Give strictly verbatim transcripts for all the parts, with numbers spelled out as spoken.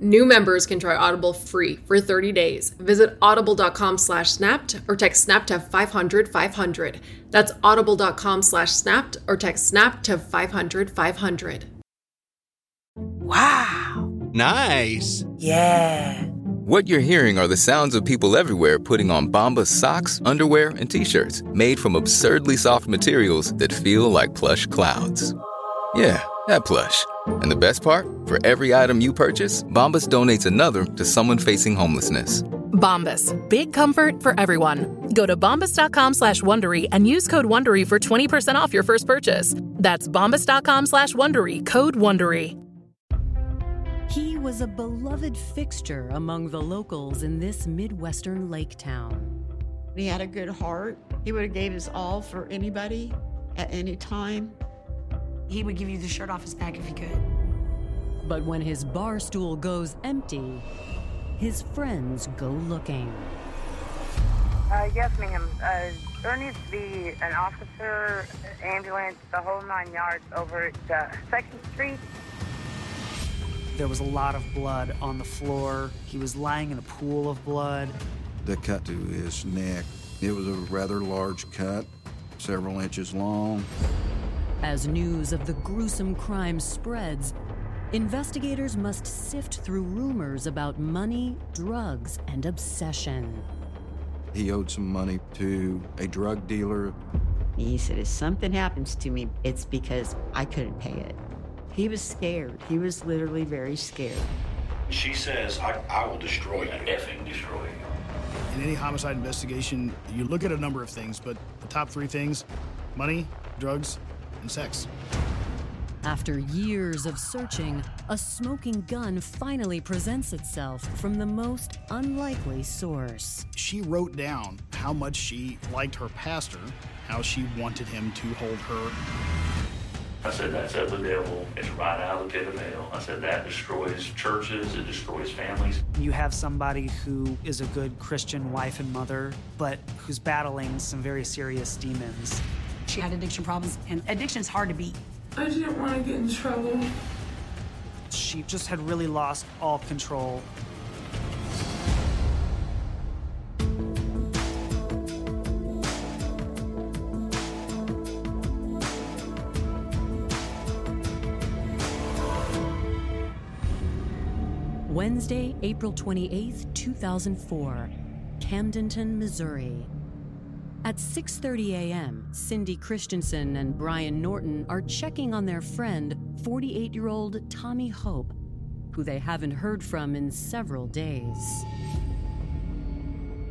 New members can try Audible free for thirty days. Visit audible.com slash snapped or text snapped to five hundred, five hundred. That's audible.com slash snapped or text snapped to five hundred, five hundred. Wow. Nice. Yeah. What you're hearing are the sounds of people everywhere putting on Bombas socks, underwear, and T-shirts made from absurdly soft materials that feel like plush clouds. Yeah, that plush. And the best part? For every item you purchase, Bombas donates another to someone facing homelessness. Bombas. Big comfort for everyone. Go to bombas.com slash Wondery and use code Wondery for twenty percent off your first purchase. That's bombas.com slash Wondery. Code Wondery. He was a beloved fixture among the locals in this Midwestern lake town. He had a good heart. He would have gave his all for anybody at any time. He would give you the shirt off his back if he could. But when his bar stool goes empty, his friends go looking. Uh, yes, ma'am. Uh, there needs to be an officer, ambulance, the whole nine yards over at uh, second street. There was a lot of blood on the floor. He was lying in a pool of blood. The cut to his neck, it was a rather large cut, several inches long. As news of the gruesome crime spreads, investigators must sift through rumors about money, drugs, and obsession. He owed some money to a drug dealer. He said, if something happens to me, it's because I couldn't pay it. He was scared. He was literally very scared. She says, I, I will destroy you. I effing destroy you. In any homicide investigation, you look at a number of things, but the top three things, money, drugs, and sex. After years of searching, a smoking gun finally presents itself from the most unlikely source. She wrote down how much she liked her pastor, how she wanted him to hold her. I said, that's of the devil. It's right out of the pit of hell. I said, that destroys churches. It destroys families. You have somebody who is a good Christian wife and mother, but who's battling some very serious demons. She had addiction problems, and addiction's hard to beat. I didn't want to get in trouble. She just had really lost all control. Wednesday, April twenty-eighth, two thousand four, Camdenton, Missouri. At six thirty a.m., Cindy Christensen and Brian Norton are checking on their friend, forty-eight-year-old Tommy Hope, who they haven't heard from in several days.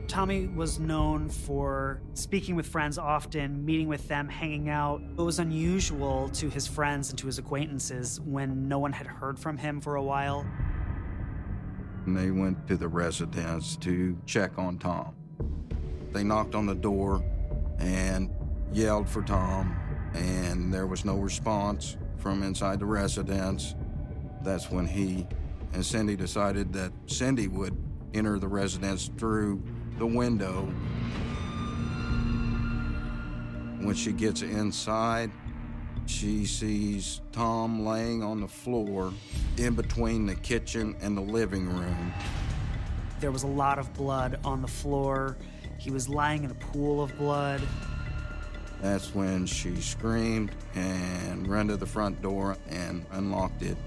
Tommy was known for speaking with friends often, meeting with them, hanging out. It was unusual to his friends and to his acquaintances when no one had heard from him for a while. And they went to the residence to check on Tom. They knocked on the door and yelled for Tom, and there was no response from inside the residence. That's when he and Cindy decided that Cindy would enter the residence through the window. When she gets inside, she sees Tom laying on the floor in between the kitchen and the living room. There was a lot of blood on the floor. He was lying in a pool of blood. That's when she screamed and ran to the front door and unlocked it.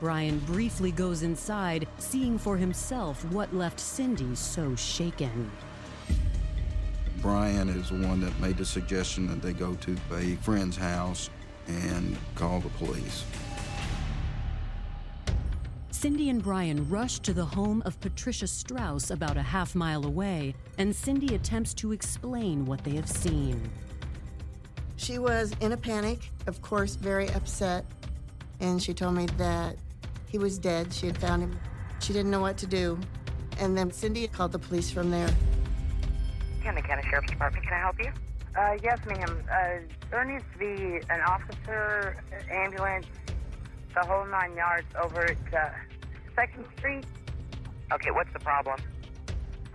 Brian briefly goes inside, seeing for himself what left Cindy so shaken. Brian is the one that made the suggestion that they go to a friend's house and call the police. Cindy and Brian rush to the home of Patricia Strauss about a half mile away, and Cindy attempts to explain what they have seen. She was in a panic, of course, very upset, and she told me that he was dead. She had found him. She didn't know what to do, and then Cindy called the police from there. Camden County Sheriff's Department, can I help you? Uh, yes, ma'am. Uh, there needs to be an officer, ambulance, the whole nine yards over at uh, second Street. Okay, what's the problem?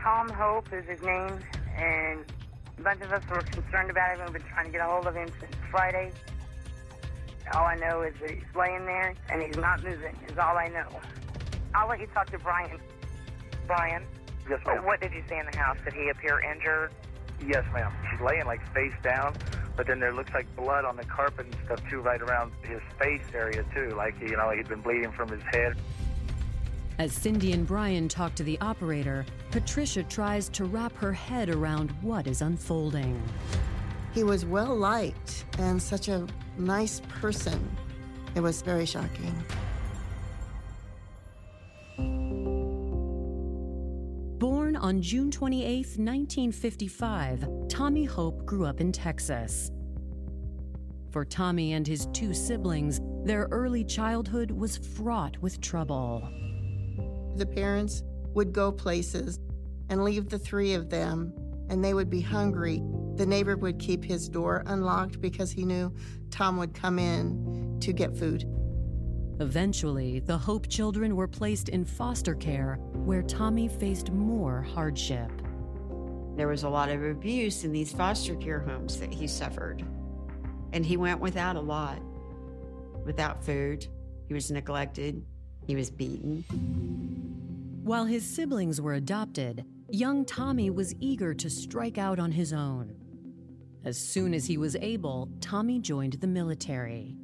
Tom Hope is his name, and a bunch of us were concerned about him. We've been trying to get a hold of him since Friday. All I know is that he's laying there, and he's not moving, is all I know. I'll let you talk to Brian. Brian? Yes, ma'am. What did you see in the house? Did he appear injured? Yes, ma'am. He's laying, like, face down, but then there looks like blood on the carpet and stuff, too, right around his face area, too. Like, you know, he'd been bleeding from his head. As Cindy and Brian talk to the operator, Patricia tries to wrap her head around what is unfolding. He was well-liked and such a nice person. It was very shocking. Born on June twenty-eighth, nineteen fifty-five, Tommy Hope grew up in Texas. For Tommy and his two siblings, their early childhood was fraught with trouble. The parents would go places and leave the three of them, and they would be hungry. The neighbor would keep his door unlocked because he knew Tom would come in to get food. Eventually, the Hope children were placed in foster care, where Tommy faced more hardship. There was a lot of abuse in these foster care homes that he suffered. And he went without a lot. Without food, he was neglected, he was beaten. While his siblings were adopted, young Tommy was eager to strike out on his own. As soon as he was able, Tommy joined the military.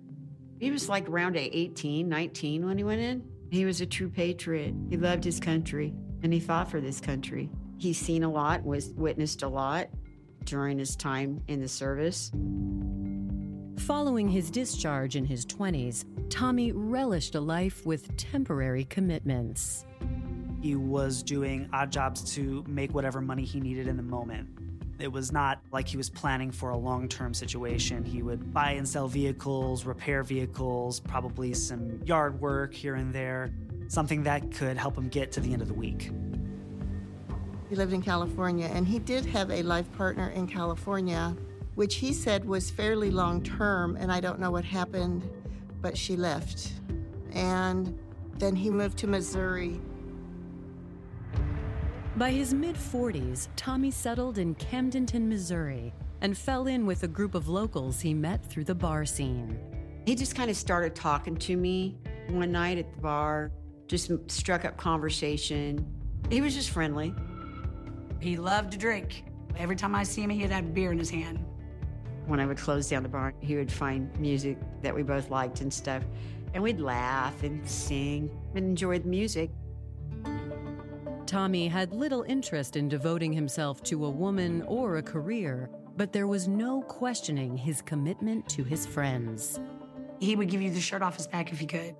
He was like around eighteen, nineteen when he went in. He was a true patriot. He loved his country, and he fought for this country. He's seen a lot, was witnessed a lot during his time in the service. Following his discharge in his twenties, Tommy relished a life with temporary commitments. He was doing odd jobs to make whatever money he needed in the moment. It was not like he was planning for a long-term situation. He would buy and sell vehicles, repair vehicles, probably some yard work here and there, something that could help him get to the end of the week. He lived in California, and he did have a life partner in California, which he said was fairly long-term, and I don't know what happened, but she left. And then he moved to Missouri. By his mid-forties, Tommy settled in Camdenton, Missouri, and fell in with a group of locals he met through the bar scene. He just kind of started talking to me one night at the bar, just struck up conversation. He was just friendly. He loved to drink. Every time I see him, he'd have a beer in his hand. When I would close down the bar, he would find music that we both liked and stuff, and we'd laugh and sing and enjoy the music. Tommy had little interest in devoting himself to a woman or a career, but there was no questioning his commitment to his friends. He would give you the shirt off his back if he could.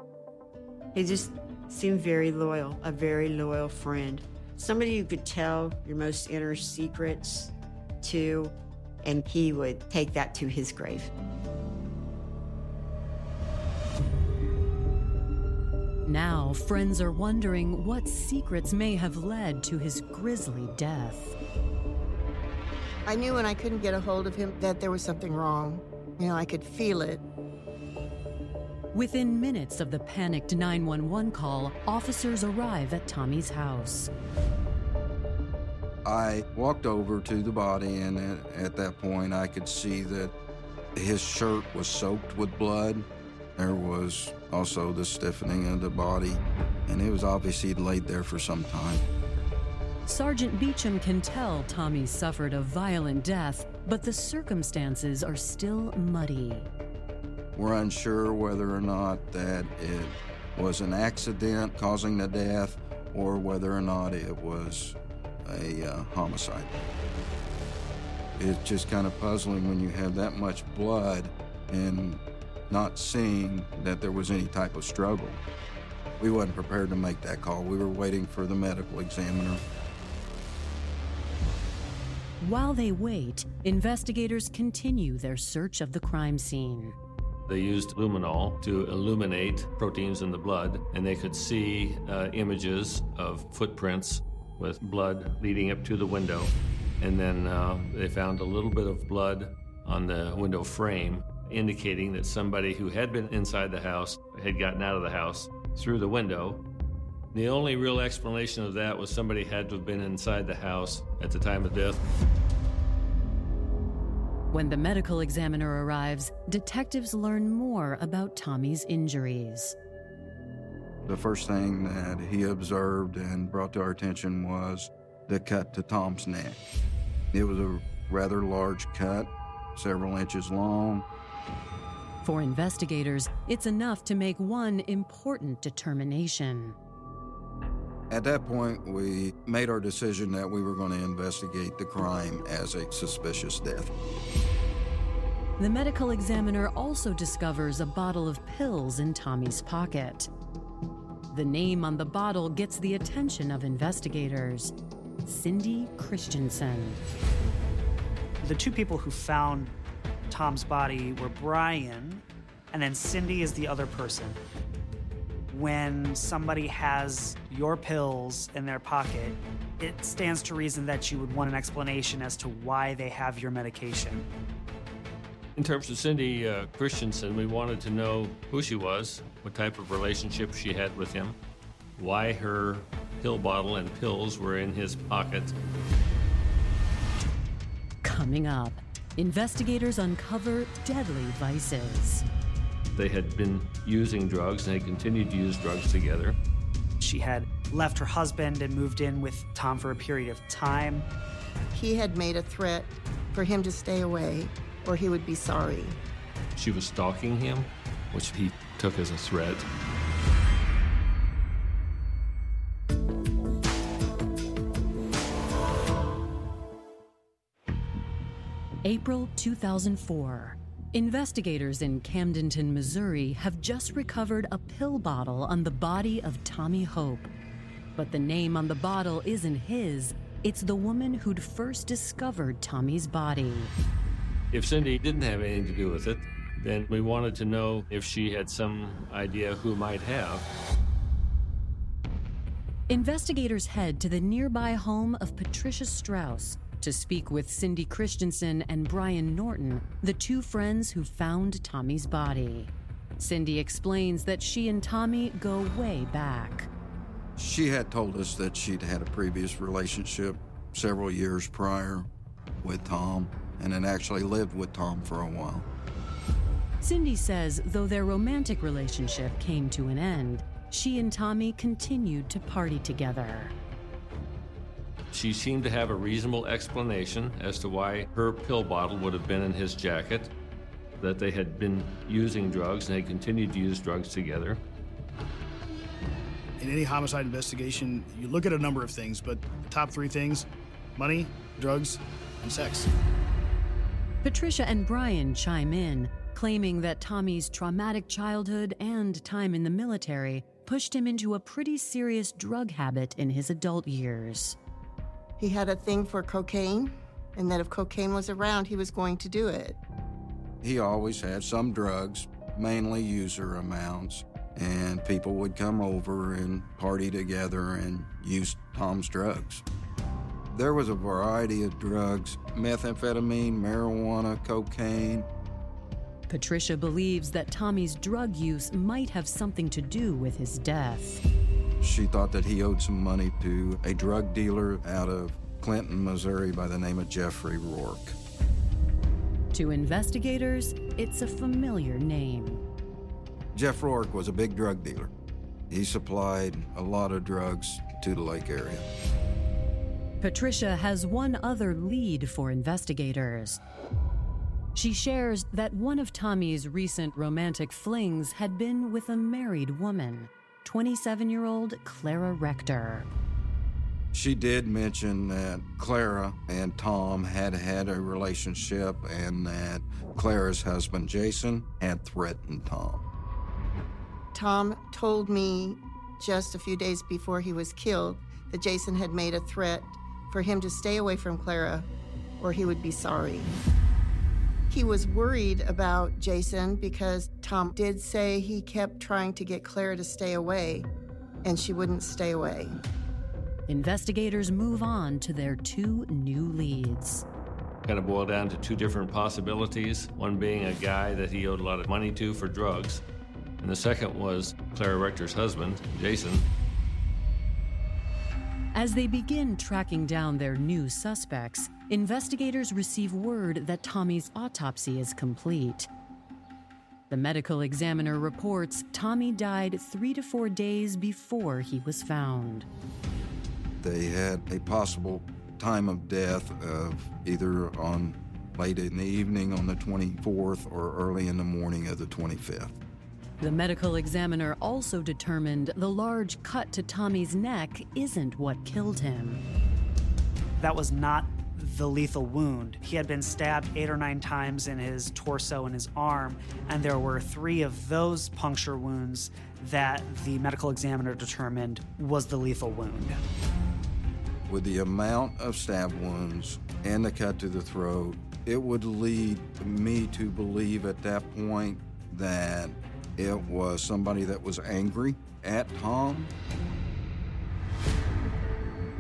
He just seemed very loyal, a very loyal friend. Somebody you could tell your most inner secrets to, and he would take that to his grave. Now, friends are wondering what secrets may have led to his grisly death. I knew when I couldn't get a hold of him that there was something wrong. You know, I could feel it. Within minutes of the panicked nine one one call, officers arrive at Tommy's house. I walked over to the body, and at that point, I could see that his shirt was soaked with blood. There was also the stiffening of the body, and it was obviously laid there for some time. Sergeant Beecham can tell Tommy suffered a violent death, but the circumstances are still muddy. We're unsure whether or not that it was an accident causing the death or whether or not it was a uh, homicide. It's just kind of puzzling when you have that much blood and not seeing that there was any type of struggle. We wasn't prepared to make that call. We were waiting for the medical examiner. While they wait, investigators continue their search of the crime scene. They used luminol to illuminate proteins in the blood, and they could see uh, images of footprints with blood leading up to the window. And then uh, they found a little bit of blood on the window frame, indicating that somebody who had been inside the house had gotten out of the house through the window. The only real explanation of that was somebody had to have been inside the house at the time of death. When the medical examiner arrives, detectives learn more about Tommy's injuries. The first thing that he observed and brought to our attention was the cut to Tom's neck. It was a rather large cut, several inches long. For investigators, it's enough to make one important determination. At that point, we made our decision that we were going to investigate the crime as a suspicious death. The medical examiner also discovers a bottle of pills in Tommy's pocket. The name on the bottle gets the attention of investigators: Cindy Christensen. The two people who found Tom's body were Brian, and then Cindy is the other person. When somebody has your pills in their pocket, it stands to reason that you would want an explanation as to why they have your medication. In terms of Cindy uh, Christensen, we wanted to know who she was, what type of relationship she had with him, why her pill bottle and pills were in his pocket. Coming up, investigators uncover deadly vices. They had been using drugs and had continued to use drugs together. She had left her husband and moved in with Tom for a period of time. He had made a threat for him to stay away or he would be sorry. She was stalking him, which he took as a threat. April two thousand four. Investigators in Camdenton, Missouri, have just recovered a pill bottle on the body of Tommy Hope. But the name on the bottle isn't his. It's the woman who'd first discovered Tommy's body. If Cindy didn't have anything to do with it, then we wanted to know if she had some idea who might have. Investigators head to the nearby home of Patricia Strauss to speak with Cindy Christensen and Brian Norton, the two friends who found Tommy's body. Cindy explains that she and Tommy go way back. She had told us that she'd had a previous relationship several years prior with Tom, and had actually lived with Tom for a while. Cindy says though their romantic relationship came to an end, she and Tommy continued to party together. She seemed to have a reasonable explanation as to why her pill bottle would have been in his jacket, that they had been using drugs and had continued to use drugs together. In any homicide investigation, you look at a number of things, but the top three things: money, drugs, and sex. Patricia and Brian chime in, claiming that Tommy's traumatic childhood and time in the military pushed him into a pretty serious drug habit in his adult years. He had a thing for cocaine, and that if cocaine was around, he was going to do it. He always had some drugs, mainly user amounts, and people would come over and party together and use Tom's drugs. There was a variety of drugs: methamphetamine, marijuana, cocaine. Patricia believes that Tommy's drug use might have something to do with his death. She thought that he owed some money to a drug dealer out of Clinton, Missouri, by the name of Jeffrey Rourke. To investigators, it's a familiar name. Jeff Rourke was a big drug dealer. He supplied a lot of drugs to the lake area. Patricia has one other lead for investigators. She shares that one of Tommy's recent romantic flings had been with a married woman, twenty-seven-year-old Clara Rector. She did mention that Clara and Tom had had a relationship and that Clara's husband, Jason, had threatened Tom. Tom told me just a few days before he was killed that Jason had made a threat for him to stay away from Clara or he would be sorry. He was worried about Jason because Tom did say he kept trying to get Clara to stay away, and she wouldn't stay away. Investigators move on to their two new leads. Kind of boiled down to two different possibilities, one being a guy that he owed a lot of money to for drugs, and the second was Clara Rector's husband, Jason. As they begin tracking down their new suspects, investigators receive word that Tommy's autopsy is complete. The medical examiner reports Tommy died three to four days before he was found. They had a possible time of death of either on late in the evening on the twenty-fourth or early in the morning of the twenty-fifth. The medical examiner also determined the large cut to Tommy's neck isn't what killed him. That was not the lethal wound. He had been stabbed eight or nine times in his torso and his arm, and there were three of those puncture wounds that the medical examiner determined was the lethal wound. With the amount of stab wounds and the cut to the throat, it would lead me to believe at that point that it was somebody that was angry at Tom.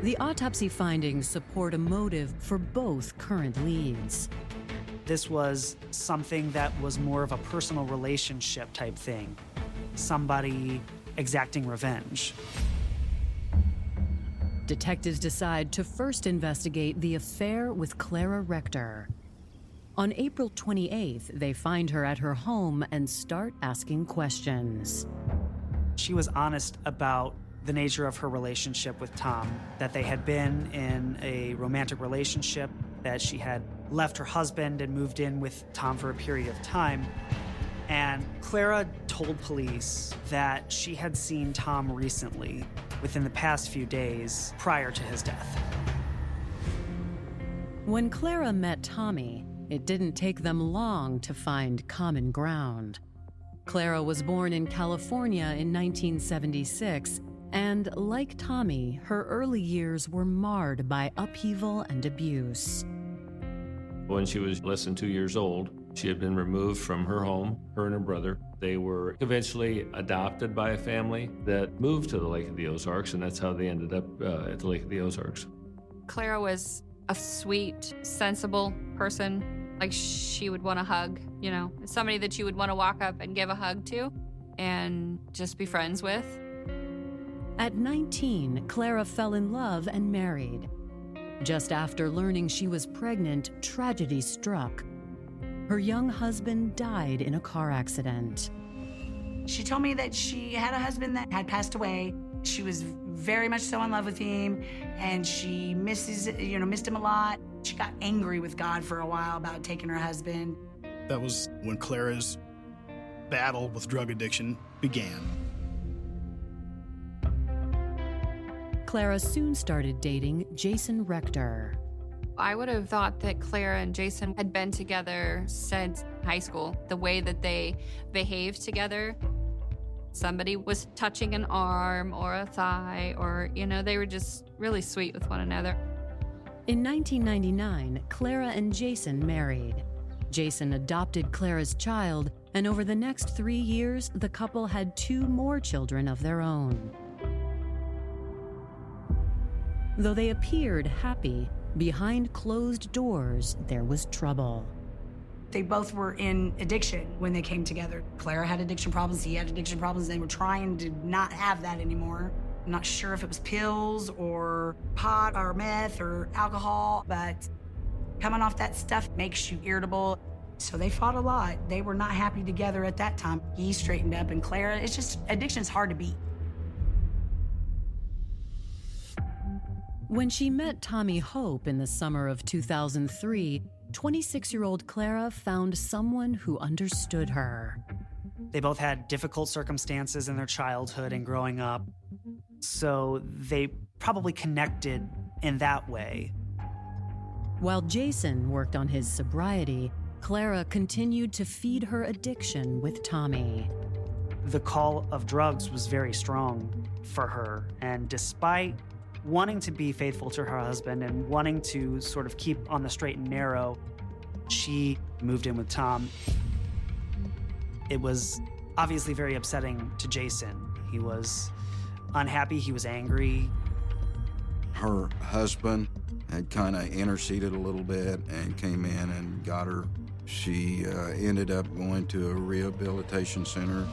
The autopsy findings support a motive for both current leads. This was something that was more of a personal relationship type thing. Somebody exacting revenge. Detectives decide to first investigate the affair with Clara Rector. On April twenty-eighth, they find her at her home and start asking questions. She was honest about the nature of her relationship with Tom, that they had been in a romantic relationship, that she had left her husband and moved in with Tom for a period of time. And Clara told police that she had seen Tom recently, within the past few days prior to his death. When Clara met Tommy, it didn't take them long to find common ground. Clara was born in California in nineteen seventy-six, and like Tommy, her early years were marred by upheaval and abuse. When she was less than two years old, she had been removed from her home, her and her brother. They were eventually adopted by a family that moved to the Lake of the Ozarks, and that's how they ended up uh, at the Lake of the Ozarks. Clara was a sweet, sensible person. Like, she would want to hug, you know, somebody that you would want to walk up and give a hug to and just be friends with. At nineteen, Clara fell in love and married. Just after learning she was pregnant, tragedy struck. Her young husband died in a car accident. She told me that she had a husband that had passed away. She was very much so in love with him, and she misses, you know, missed him a lot. She got angry with God for a while about taking her husband. That was when Clara's battle with drug addiction began. Clara soon started dating Jason Rector. I would have thought that Clara and Jason had been together since high school. The way that they behaved together, somebody was touching an arm or a thigh, or, you know, they were just really sweet with one another. In nineteen ninety-nine, Clara and Jason married. Jason adopted Clara's child, and over the next three years, the couple had two more children of their own. Though they appeared happy, behind closed doors, there was trouble. They both were in addiction when they came together. Clara had addiction problems, he had addiction problems. They were trying to not have that anymore. I'm not sure if it was pills or pot or meth or alcohol, but coming off that stuff makes you irritable. So they fought a lot. They were not happy together at that time. He straightened up, and Clara, it's just, addiction's hard to beat. When she met Tommy Hope in the summer of two thousand three, twenty-six-year-old Clara found someone who understood her. They both had difficult circumstances in their childhood and growing up, so they probably connected in that way. While Jason worked on his sobriety, Clara continued to feed her addiction with Tommy. The call of drugs was very strong. for her. And despite wanting to be faithful to her husband and wanting to sort of keep on the straight and narrow, she moved in with Tom. It was obviously very upsetting to Jason. He was unhappy, he was angry. Her husband had kind of interceded a little bit and came in and got her. She uh, ended up going to a rehabilitation center.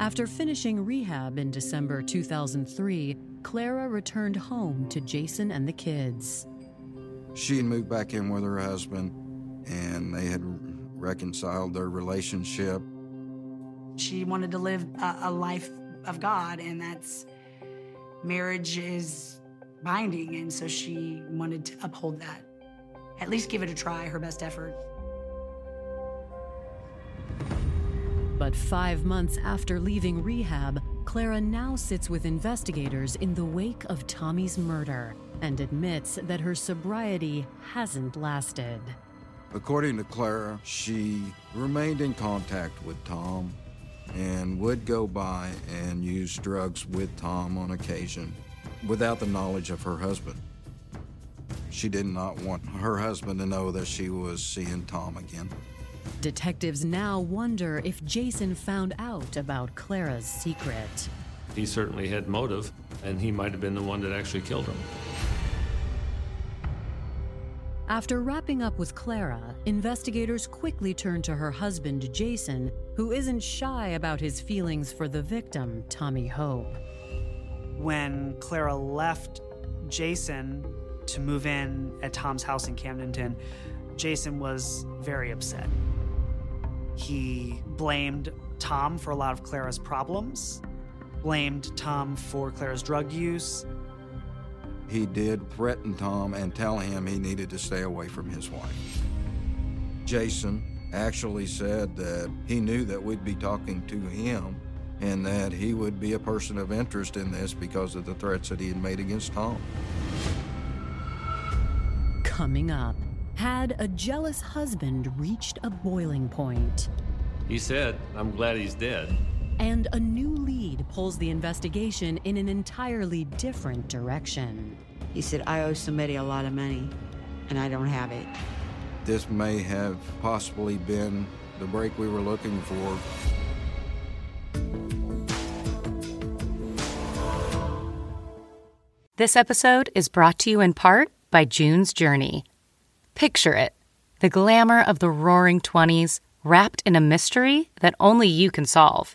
After finishing rehab in December two thousand three, Clara returned home to Jason and the kids. She had moved back in with her husband, and they had reconciled their relationship. She wanted to live a, a life of God, and that's marriage is binding, and so she wanted to uphold that. At least give it a try, her best effort. But five months after leaving rehab, Clara now sits with investigators in the wake of Tommy's murder and admits that her sobriety hasn't lasted. According to Clara, she remained in contact with Tom and would go by and use drugs with Tom on occasion without the knowledge of her husband. She did not want her husband to know that she was seeing Tom again. Detectives now wonder if Jason found out about Clara's secret. He certainly had motive, and he might have been the one that actually killed him. After wrapping up with Clara, investigators quickly turn to her husband, Jason, who isn't shy about his feelings for the victim, Tommy Hope. When Clara left Jason to move in at Tom's house in Camdenton, Jason was very upset. He blamed Tom for a lot of Clara's problems, blamed Tom for Clara's drug use. He did threaten Tom and tell him he needed to stay away from his wife. Jason actually said that he knew that we'd be talking to him and that he would be a person of interest in this because of the threats that he had made against Tom. Coming up, had a jealous husband reached a boiling point? He said, "I'm glad he's dead." And a new lead pulls the investigation in an entirely different direction. He said, "I owe somebody a lot of money, and I don't have it." This may have possibly been the break we were looking for. This episode is brought to you in part by June's Journey. Picture it, the glamour of the roaring twenties wrapped in a mystery that only you can solve.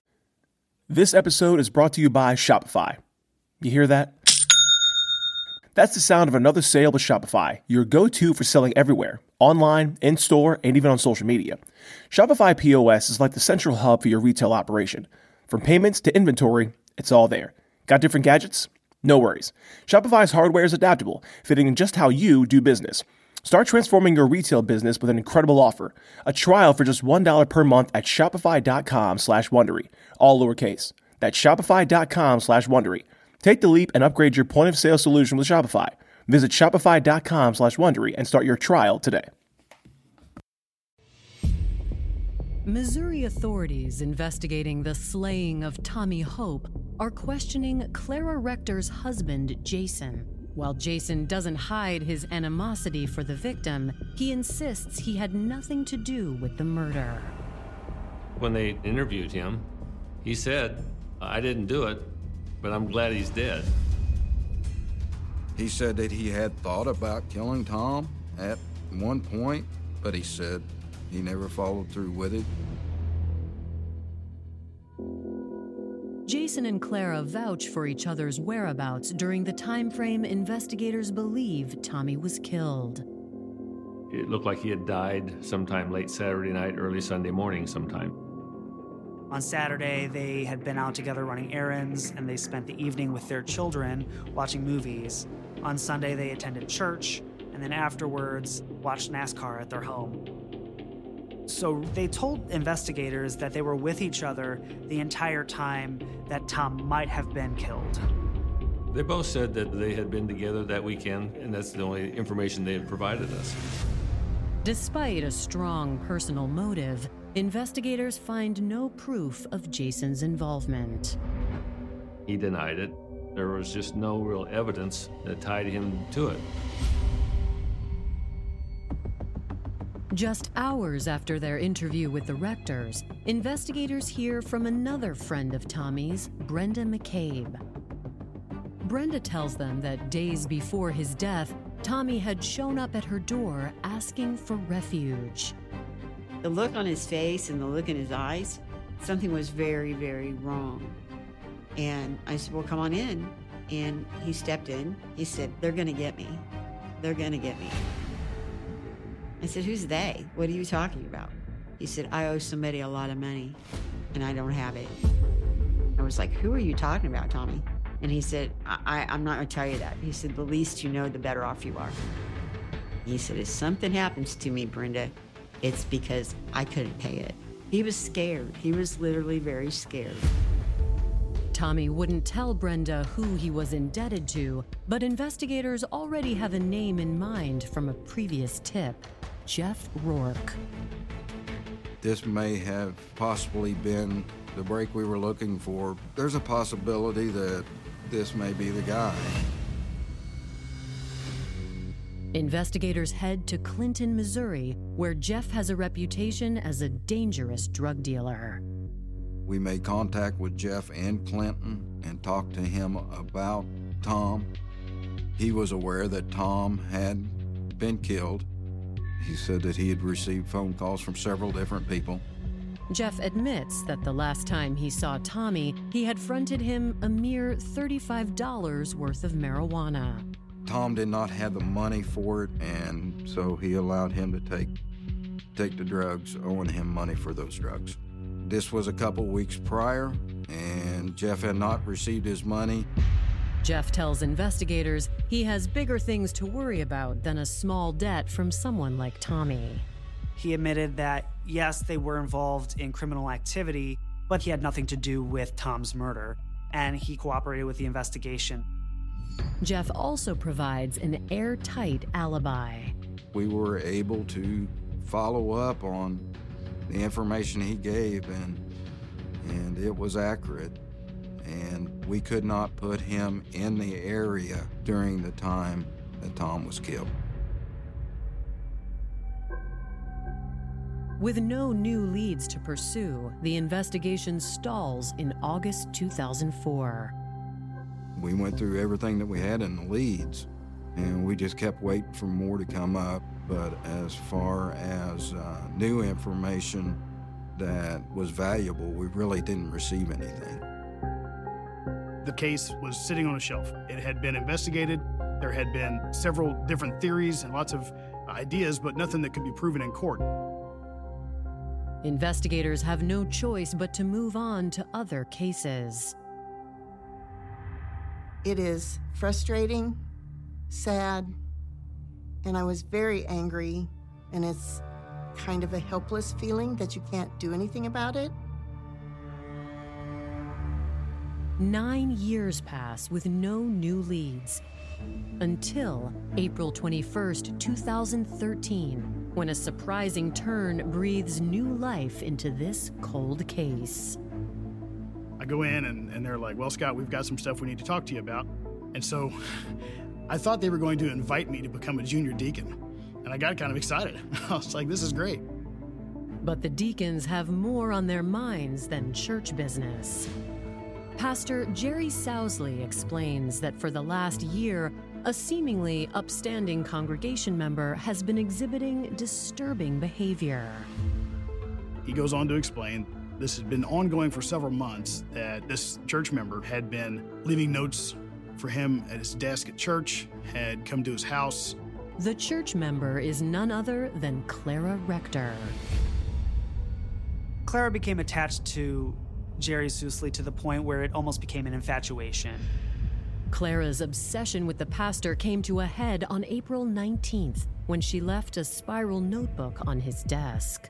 This episode is brought to you by Shopify. You hear that? That's the sound of another sale with Shopify, your go-to for selling everywhere, online, in-store, and even on social media. Shopify P O S is like the central hub for your retail operation. From payments to inventory, it's all there. Got different gadgets? No worries. Shopify's hardware is adaptable, fitting in just how you do business. Start transforming your retail business with an incredible offer. A trial for just one dollar per month at shopify.com slash Wondery. All lowercase. That's shopify.com slash Wondery. Take the leap and upgrade your point-of-sale solution with Shopify. Visit shopify.com slash Wondery and start your trial today. Missouri authorities investigating the slaying of Tommy Hope are questioning Clara Rector's husband, Jason. While Jason doesn't hide his animosity for the victim, he insists he had nothing to do with the murder. When they interviewed him, he said, "I didn't do it, but I'm glad he's dead." He said that he had thought about killing Tom at one point, but he said he never followed through with it. Jason and Clara vouch for each other's whereabouts during the time frame investigators believe Tommy was killed. It looked like he had died sometime late Saturday night, early Sunday morning sometime. On Saturday, they had been out together running errands, and they spent the evening with their children watching movies. On Sunday, they attended church, and then afterwards watched NASCAR at their home. So they told investigators that they were with each other the entire time that Tom might have been killed. They both said that they had been together that weekend, and that's the only information they had provided us. Despite a strong personal motive, investigators find no proof of Jason's involvement. He denied it. There was just no real evidence that tied him to it. Just hours after their interview with the Rectors, investigators hear from another friend of Tommy's, Brenda McCabe. Brenda tells them that days before his death, Tommy had shown up at her door asking for refuge. The look on his face and the look in his eyes, something was very, very wrong. And I said, well, come on in. And he stepped in. He said, they're going to get me. They're going to get me. I said, who's they? What are you talking about? He said, I owe somebody a lot of money, and I don't have it. I was like, who are you talking about, Tommy? And he said, I, I'm not going to tell you that. He said, the least you know, the better off you are. He said, if something happens to me, Brenda, it's because I couldn't pay it. He was scared. He was literally very scared. Tommy wouldn't tell Brenda who he was indebted to, but investigators already have a name in mind from a previous tip, Jeff Rourke. This may have possibly been the break we were looking for. There's a possibility that this may be the guy. Investigators head to Clinton, Missouri, where Jeff has a reputation as a dangerous drug dealer. We made contact with Jeff and Clinton and talked to him about Tom. He was aware that Tom had been killed. He said that he had received phone calls from several different people. Jeff admits that the last time he saw Tommy, he had fronted him a mere thirty-five dollars worth of marijuana. Tom did not have the money for it, and so he allowed him to take, take the drugs, owing him money for those drugs. This was a couple weeks prior, and Jeff had not received his money. Jeff tells investigators he has bigger things to worry about than a small debt from someone like Tommy. He admitted that, yes, they were involved in criminal activity, but he had nothing to do with Tom's murder, and he cooperated with the investigation. Jeff also provides an airtight alibi. We were able to follow up on the information he gave, and, and it was accurate, and we could not put him in the area during the time that Tom was killed. With no new leads to pursue, the investigation stalls in August two thousand four. We went through everything that we had in the leads, and we just kept waiting for more to come up. But as far as uh, new information that was valuable, we really didn't receive anything. The case was sitting on a shelf. It had been investigated. There had been several different theories and lots of ideas, but nothing that could be proven in court. Investigators have no choice but to move on to other cases. It is frustrating, sad, and I was very angry, and it's kind of a helpless feeling that you can't do anything about it. Nine years pass with no new leads until April twenty-first, two thousand thirteen. When a surprising turn breathes new life into this cold case. I go in and, and they're like, well, Scott, we've got some stuff we need to talk to you about. And so I thought they were going to invite me to become a junior deacon. And I got kind of excited. I was like, this is great. But the deacons have more on their minds than church business. Pastor Jerry Sousley explains that for the last year, a seemingly upstanding congregation member has been exhibiting disturbing behavior. He goes on to explain this had been ongoing for several months, that this church member had been leaving notes for him at his desk at church, had come to his house. The church member is none other than Clara Rector. Clara became attached to Jerry Sousley to the point where it almost became an infatuation. Clara's obsession with the pastor came to a head on April nineteenth when she left a spiral notebook on his desk.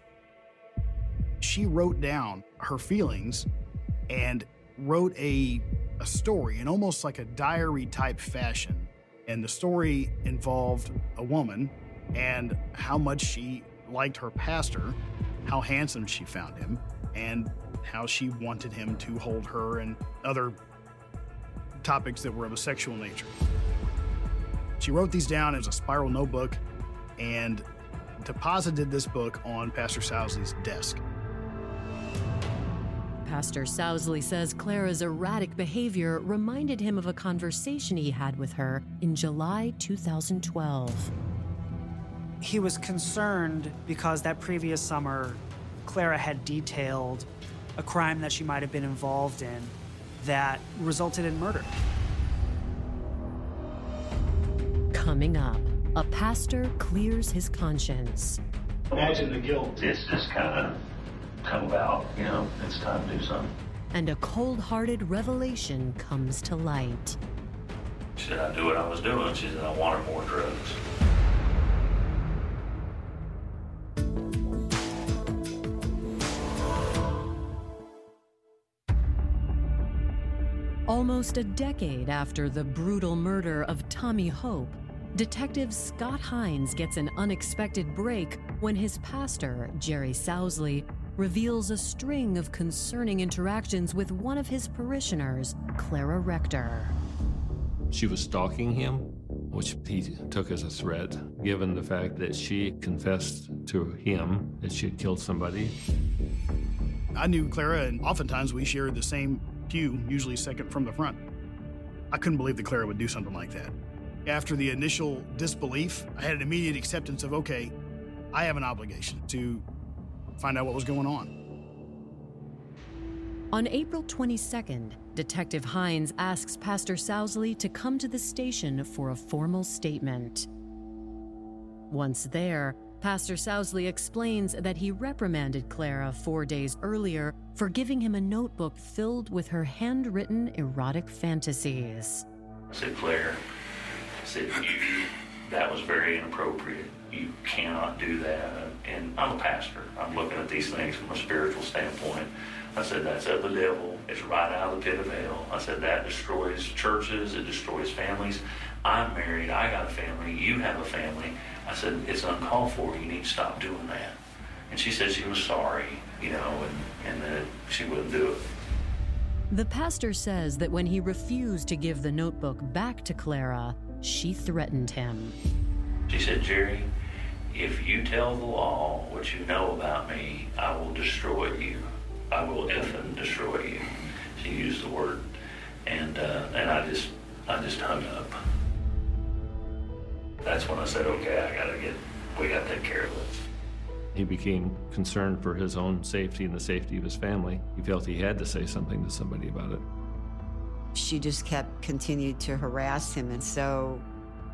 She wrote down her feelings and wrote a, a story in almost like a diary-type fashion. And the story involved a woman and how much she liked her pastor, how handsome she found him, and how she wanted him to hold her and other topics that were of a sexual nature. She wrote these down as a spiral notebook and deposited this book on Pastor Sousley's desk. Pastor Sousley says Clara's erratic behavior reminded him of a conversation he had with her in July two thousand twelve. He was concerned because that previous summer, Clara had detailed a crime that she might have been involved in that resulted in murder. Coming up, a pastor clears his conscience. Imagine the guilt. It's just kind of come about, you know, it's time to do something. And a cold-hearted revelation comes to light. She said, I do what I was doing. She said, I wanted more drugs. Almost a decade after the brutal murder of Tommy Hope, Detective Scott Hines gets an unexpected break when his pastor, Jerry Sousley, reveals a string of concerning interactions with one of his parishioners, Clara Rector. She was stalking him, which he took as a threat, given the fact that she confessed to him that she had killed somebody. I knew Clara, and oftentimes we shared the same pew, usually second from the front. I couldn't believe that Clara would do something like that. After the initial disbelief, I had an immediate acceptance of, okay, I have an obligation to find out what was going on. On April twenty-second, Detective Hines asks Pastor Sousley to come to the station for a formal statement. Once there, Pastor Sousley explains that he reprimanded Clara four days earlier for giving him a notebook filled with her handwritten erotic fantasies. I said, Clara, I said, you, that was very inappropriate. You cannot do that. And I'm a pastor. I'm looking at these things from a spiritual standpoint. I said, that's of the devil. It's right out of the pit of hell. I said, that destroys churches. It destroys families. I'm married. I got a family. You have a family. I said, it's uncalled for. You need to stop doing that. And she said she was sorry, you know, and, and that she wouldn't do it. The pastor says that when he refused to give the notebook back to Clara, she threatened him. She said, Jerry, if you tell the law what you know about me, I will destroy you. I will effing destroy you. She used the word, and uh, and I just I just hung up. That's when I said, okay, I gotta get, we gotta take care of it. He became concerned for his own safety and the safety of his family. He felt he had to say something to somebody about it. She just kept, continued to harass him, and so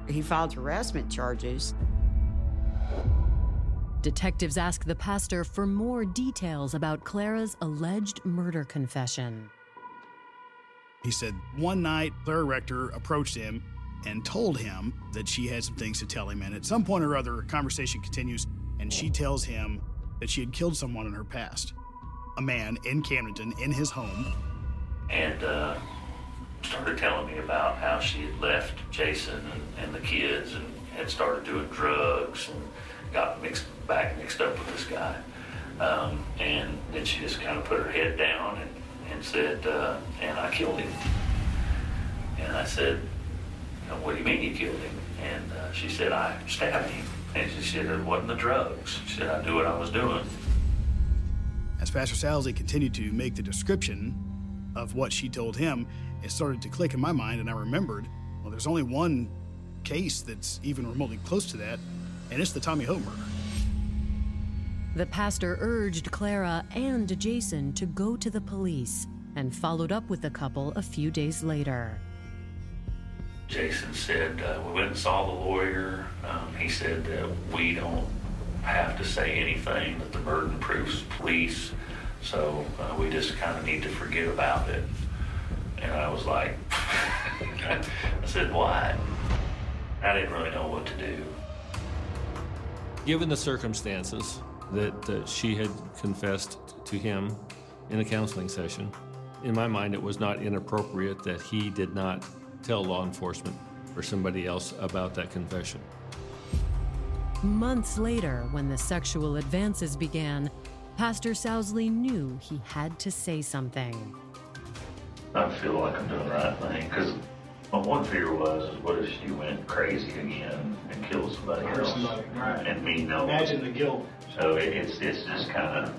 he filed harassment charges. Detectives ask the pastor for more details about Clara's alleged murder confession. He said one night, Clara Rector approached him and told him that she had some things to tell him. And at some point or other, a conversation continues, and she tells him that she had killed someone in her past, a man in Camdenton, in his home. And uh, started telling me about how she had left Jason and, and the kids and had started doing drugs and got mixed back mixed up with this guy. Um, and then she just kind of put her head down and, and said, uh, and I killed him. And I said, what do you mean you killed him? And uh, she said, I stabbed him. And she said, it wasn't the drugs. She said, I knew what I was doing. As Pastor Sousley continued to make the description of what she told him, it started to click in my mind, and I remembered, well, there's only one case that's even remotely close to that, and it's the Tommy Hope murder. The pastor urged Clara and Jason to go to the police and followed up with the couple a few days later. Jason said, uh, we went and saw the lawyer. Um, he said that we don't have to say anything, that the burden proves police. So uh, we just kind of need to forget about it. And I was like, I said, why? I didn't really know what to do. Given the circumstances that uh, she had confessed to him in a counseling session, in my mind it was not inappropriate that he did not tell law enforcement or somebody else about that confession. Months later, when the sexual advances began, Pastor Sousley knew he had to say something. I feel like I'm doing the right thing, because my one fear was, is what if she went crazy again and killed somebody else? Somebody, right. And me knowing. Imagine the guilt. So it, it's, it's just kind of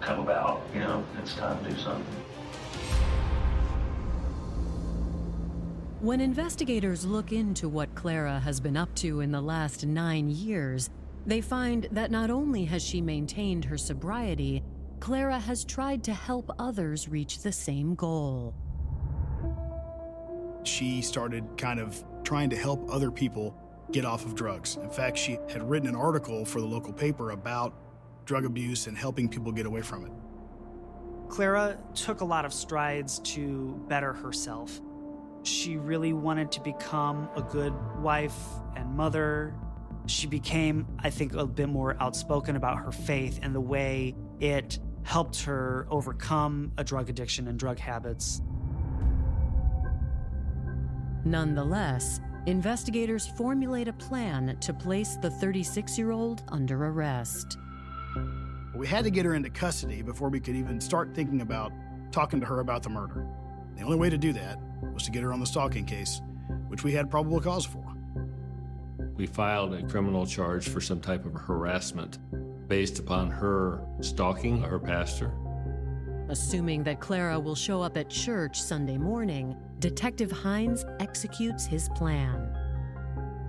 come about, you know, it's time to do something. When investigators look into what Clara has been up to in the last nine years, they find that not only has she maintained her sobriety, Clara has tried to help others reach the same goal. She started kind of trying to help other people get off of drugs. In fact, she had written an article for the local paper about drug abuse and helping people get away from it. Clara took a lot of strides to better herself. She really wanted to become a good wife and mother. She became, I think, a bit more outspoken about her faith and the way it helped her overcome a drug addiction and drug habits. Nonetheless, investigators formulate a plan to place the thirty-six-year-old under arrest. We had to get her into custody before we could even start thinking about talking to her about the murder. The only way to do that was to get her on the stalking case, which we had probable cause for. We filed a criminal charge for some type of harassment based upon her stalking her pastor. Assuming that Clara will show up at church Sunday morning, Detective Hines executes his plan.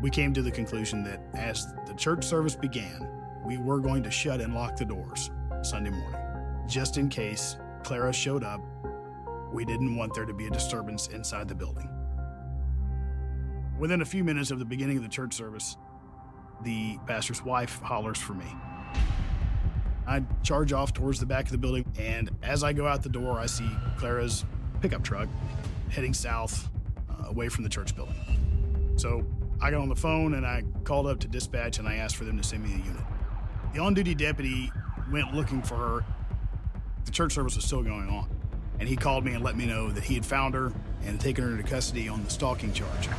We came to the conclusion that as the church service began, we were going to shut and lock the doors Sunday morning, just in case Clara showed up. We didn't want there to be a disturbance inside the building. Within a few minutes of the beginning of the church service, the pastor's wife hollers for me. I charge off towards the back of the building, and as I go out the door, I see Clara's pickup truck heading south, uh, away from the church building. So I got on the phone, and I called up to dispatch, and I asked for them to send me a unit. The on-duty deputy went looking for her. The church service was still going on, and he called me and let me know that he had found her and had taken her into custody on the stalking charge.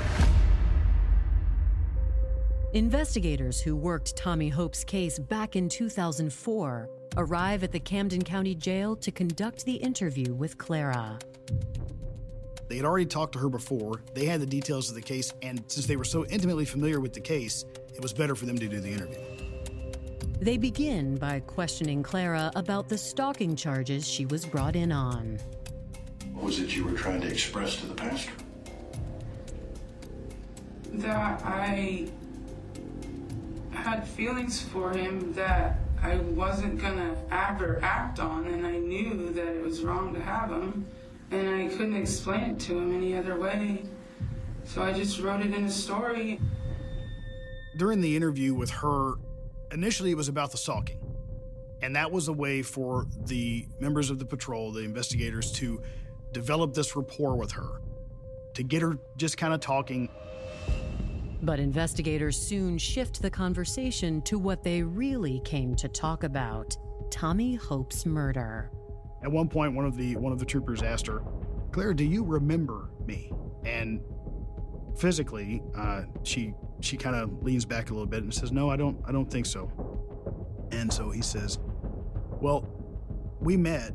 Investigators who worked Tommy Hope's case back in two thousand four arrive at the Camden County Jail to conduct the interview with Clara. They had already talked to her before. They had the details of the case, and since they were so intimately familiar with the case, it was better for them to do the interview. They begin by questioning Clara about the stalking charges she was brought in on. What was it you were trying to express to the pastor? That I had feelings for him that I wasn't gonna ever act on, and I knew that it was wrong to have him, and I couldn't explain it to him any other way, so I just wrote it in a story. During the interview with her, initially it was about the stalking, and that was a way for the members of the patrol, the investigators, to develop this rapport with her, to get her just kind of talking. But investigators soon shift the conversation to what they really came to talk about, Tommy Hope's murder. At one point, one of the one of the troopers asked her, "Claire, do you remember me?" And physically, uh, she she kind of leans back a little bit and says, "No, I don't. I don't think so." And so he says, "Well, we met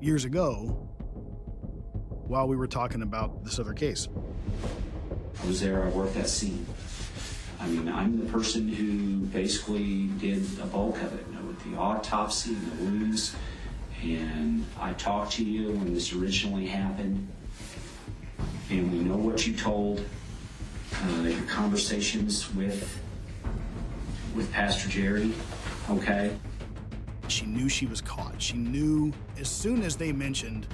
years ago while we were talking about this other case. I was there, I worked that scene. I mean, I'm the person who basically did the bulk of it, you know, with the autopsy and the wounds, and I talked to you when this originally happened, and we know what you told, uh, your conversations with, with Pastor Jerry, okay?" She knew she was caught. She knew as soon as they mentioned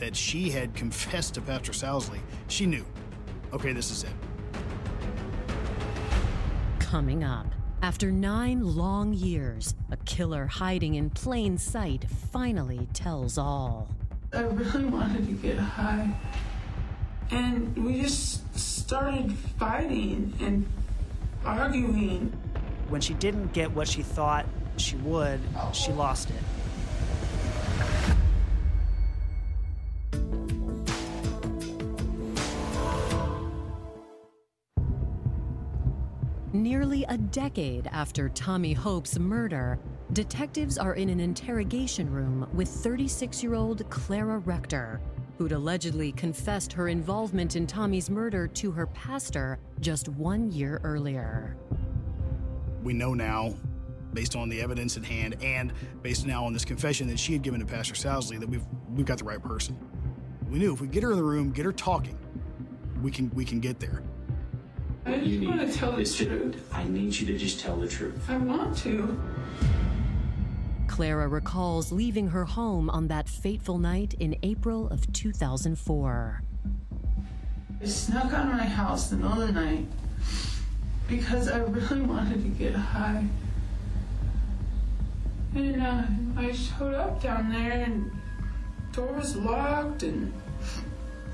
that she had confessed to Pastor Sousley, she knew. Okay, this is it. Coming up, After nine long years, a killer hiding in plain sight finally tells all. I really wanted to get high, and we just started fighting and arguing. When she didn't get what she thought she would, she lost it. Nearly a decade after Tommy Hope's murder, detectives are in an interrogation room with thirty-six-year-old Clara Rector, who'd allegedly confessed her involvement in Tommy's murder to her pastor just one year earlier. We know now, based on the evidence at hand and based now on this confession that she had given to Pastor Sousley, that we've we've got the right person. We knew if we get her in the room, get her talking, we can we can get there. I just you want to tell the truth. I need you to just tell the truth. I want to. Clara recalls leaving her home on that fateful night in April of two thousand four. I snuck out of my house in the middle of the night because I really wanted to get high. And uh, I showed up down there and the door was locked and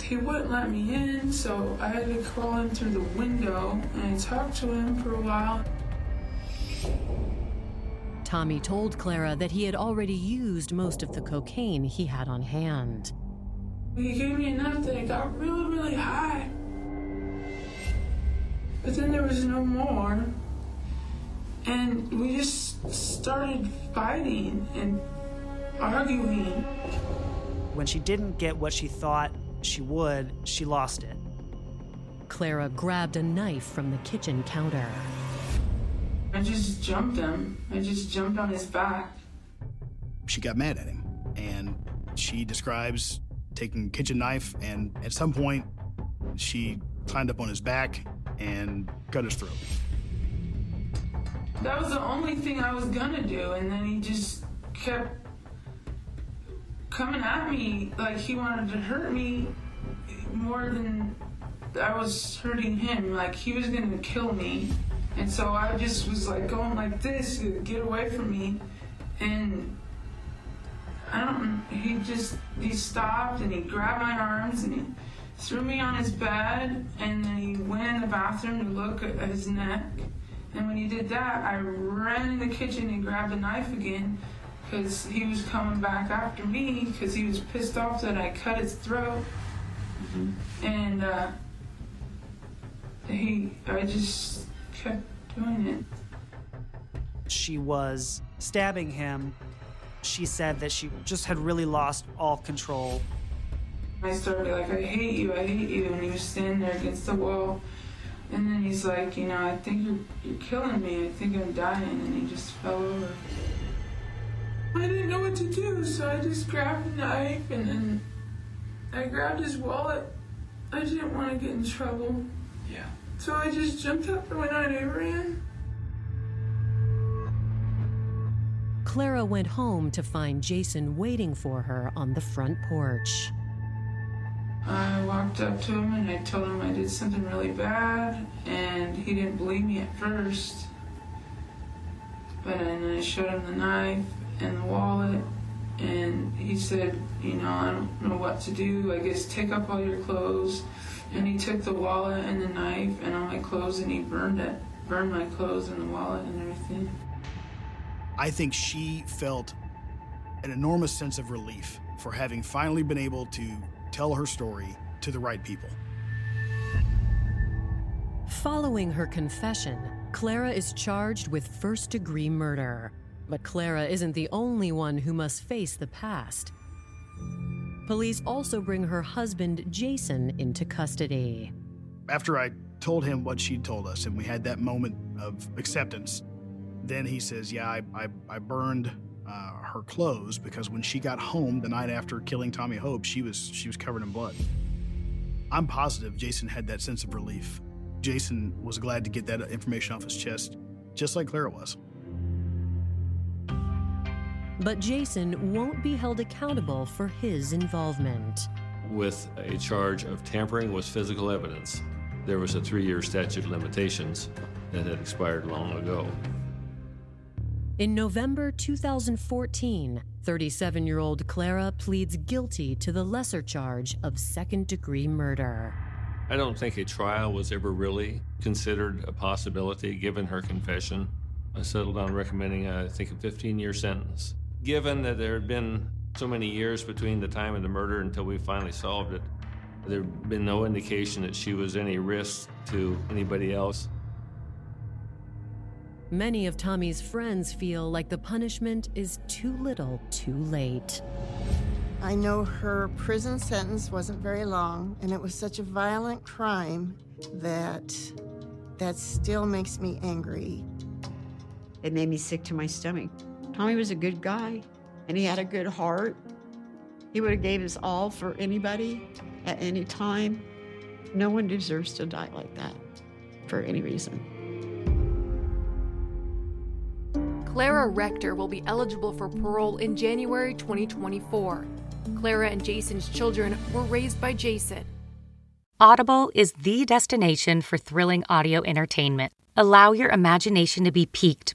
he wouldn't let me in, so I had to crawl in through the window, and I talked to him for a while. Tommy told Clara that he had already used most of the cocaine he had on hand. He gave me enough that I got really, really high. But then there was no more, and we just started fighting and arguing. When she didn't get what she thought she would, she lost it. Clara grabbed a knife from the kitchen counter. I just jumped him. I just jumped on his back. She got mad at him, and she describes taking a kitchen knife, and at some point, she climbed up on his back and cut his throat. That was the only thing I was gonna do, and then he just kept coming at me like he wanted to hurt me more than I was hurting him, like he was gonna kill me. And so I just was like going like this, get away from me. And I don't, he just, he stopped and he grabbed my arms and he threw me on his bed and then he went in the bathroom to look at his neck. And when he did that, I ran in the kitchen and grabbed a knife again, because he was coming back after me because he was pissed off that I cut his throat. Mm-hmm. And uh, he, I just kept doing it. She was stabbing him. She said that she just had really lost all control. I started like, I hate you, I hate you. And he was standing there against the wall. And then he's like, you know, I think you're, you're killing me. I think I'm dying. And he just fell over. I didn't know what to do, so I just grabbed a knife and then I grabbed his wallet. I didn't want to get in trouble. Yeah. So I just jumped up and went out and I ran. Clara went home to find Jason waiting for her on the front porch. I walked up to him and I told him I did something really bad, and he didn't believe me at first. But then I showed him the knife and the wallet, and he said, you know, I don't know what to do. I guess take up all your clothes. And he took the wallet and the knife and all my clothes, and he burned it, burned my clothes and the wallet and everything. I think she felt an enormous sense of relief for having finally been able to tell her story to the right people. Following her confession, Clara is charged with first-degree murder. But Clara isn't the only one who must face the past. Police also bring her husband, Jason, into custody. After I told him what she'd told us and we had that moment of acceptance, then he says, yeah, I, I, I burned uh, her clothes because when she got home the night after killing Tommy Hope, she was, she was covered in blood. I'm positive Jason had that sense of relief. Jason was glad to get that information off his chest, just like Clara was. But Jason won't be held accountable for his involvement. With a charge of tampering with physical evidence, there was a three-year statute of limitations, that had expired long ago. In November two thousand fourteen, thirty-seven-year-old Clara pleads guilty to the lesser charge of second-degree murder. I don't think a trial was ever really considered a possibility, given her confession. I settled on recommending, I think, a fifteen-year sentence. Given that there had been so many years between the time of the murder until we finally solved it, there had been no indication that she was any risk to anybody else. Many of Tommy's friends feel like the punishment is too little, too late. I know her prison sentence wasn't very long, and it was such a violent crime that that still makes me angry. It made me sick to my stomach. Tommy was a good guy, and he had a good heart. He would have gave his all for anybody at any time. No one deserves to die like that for any reason. Clara Rector will be eligible for parole in January twenty twenty-four. Clara and Jason's children were raised by Jason. Audible is the destination for thrilling audio entertainment. Allow your imagination to be piqued